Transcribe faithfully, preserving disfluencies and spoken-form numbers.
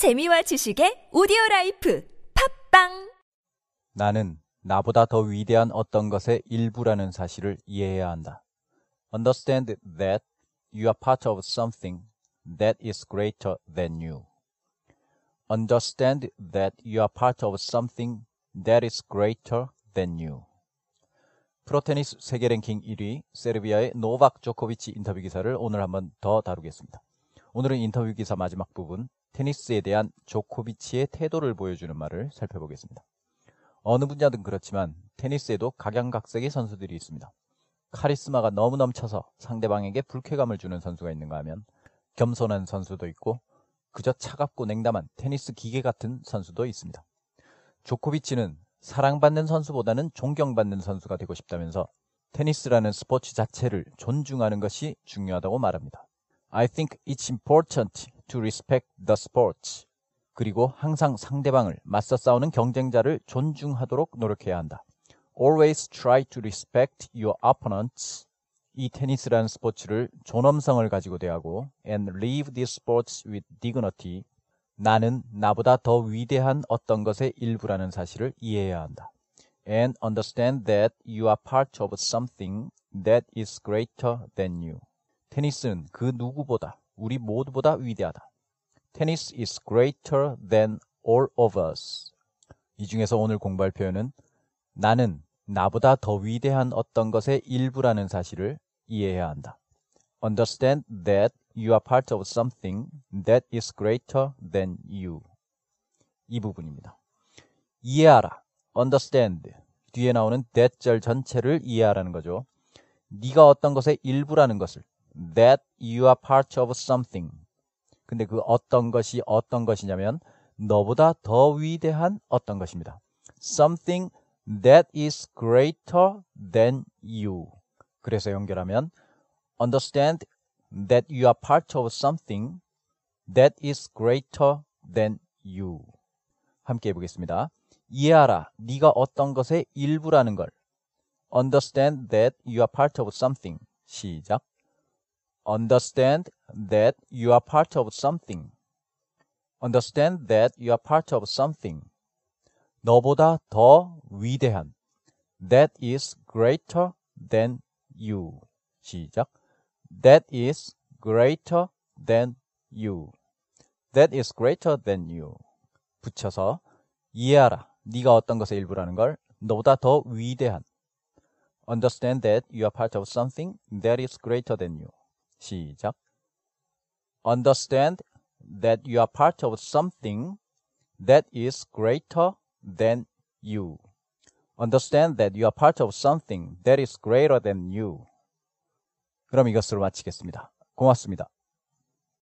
재미와 지식의 오디오라이프 팝빵! 나는 나보다 더 위대한 어떤 것의 일부라는 사실을 이해해야 한다. Understand that you are part of something that is greater than you. Understand that you are part of something that is greater than you. 프로테니스 세계 랭킹 일 위 세르비아의 노박 조코비치 인터뷰 기사를 오늘 한번 더 다루겠습니다. 오늘은 인터뷰 기사 마지막 부분, 테니스에 대한 조코비치의 태도를 보여주는 말을 살펴보겠습니다. 어느 분야든 그렇지만 테니스에도 각양각색의 선수들이 있습니다. 카리스마가 너무 넘쳐서 상대방에게 불쾌감을 주는 선수가 있는가 하면 겸손한 선수도 있고 그저 차갑고 냉담한 테니스 기계 같은 선수도 있습니다. 조코비치는 사랑받는 선수보다는 존경받는 선수가 되고 싶다면서 테니스라는 스포츠 자체를 존중하는 것이 중요하다고 말합니다. I think it's important to respect the sport. 그리고 항상 상대방을 맞서 싸우는 경쟁자를 존중하도록 노력해야 한다. Always try to respect your opponents. 이 테니스라는 스포츠를 존엄성을 가지고 대하고 and live this sport with dignity. 나는 나보다 더 위대한 어떤 것의 일부라는 사실을 이해해야 한다. And understand that you are part of something that is greater than you. 테니스는 그 누구보다, 우리 모두보다 위대하다. Tennis is greater than all of us. 이 중에서 오늘 공부할 표현은 나는 나보다 더 위대한 어떤 것의 일부라는 사실을 이해해야 한다. Understand that you are part of something that is greater than you. 이 부분입니다. 이해하라, understand, 뒤에 나오는 that절 전체를 이해하라는 거죠. 네가 어떤 것의 일부라는 것을, that you are part of something. 근데 그 어떤 것이 어떤 것이냐면 너보다 더 위대한 어떤 것입니다. Something that is greater than you. 그래서 연결하면 understand that you are part of something that is greater than you. 함께 해보겠습니다. 이해하라, 네가 어떤 것의 일부라는 걸. Understand that you are part of something. 시작. Understand that you are part of something. Understand that you are part of something. 너보다 더 위대한. That is greater than you. 시작. That is greater than you. That is greater than you. 붙여서 이해하라, 네가 어떤 것의 일부라는 걸. 너보다 더 위대한. Understand that you are part of something that is greater than you. 시작. Understand that you are part of something that is greater than you. Understand that you are part of something that is greater than you. 그럼 이것으로 마치겠습니다. 고맙습니다.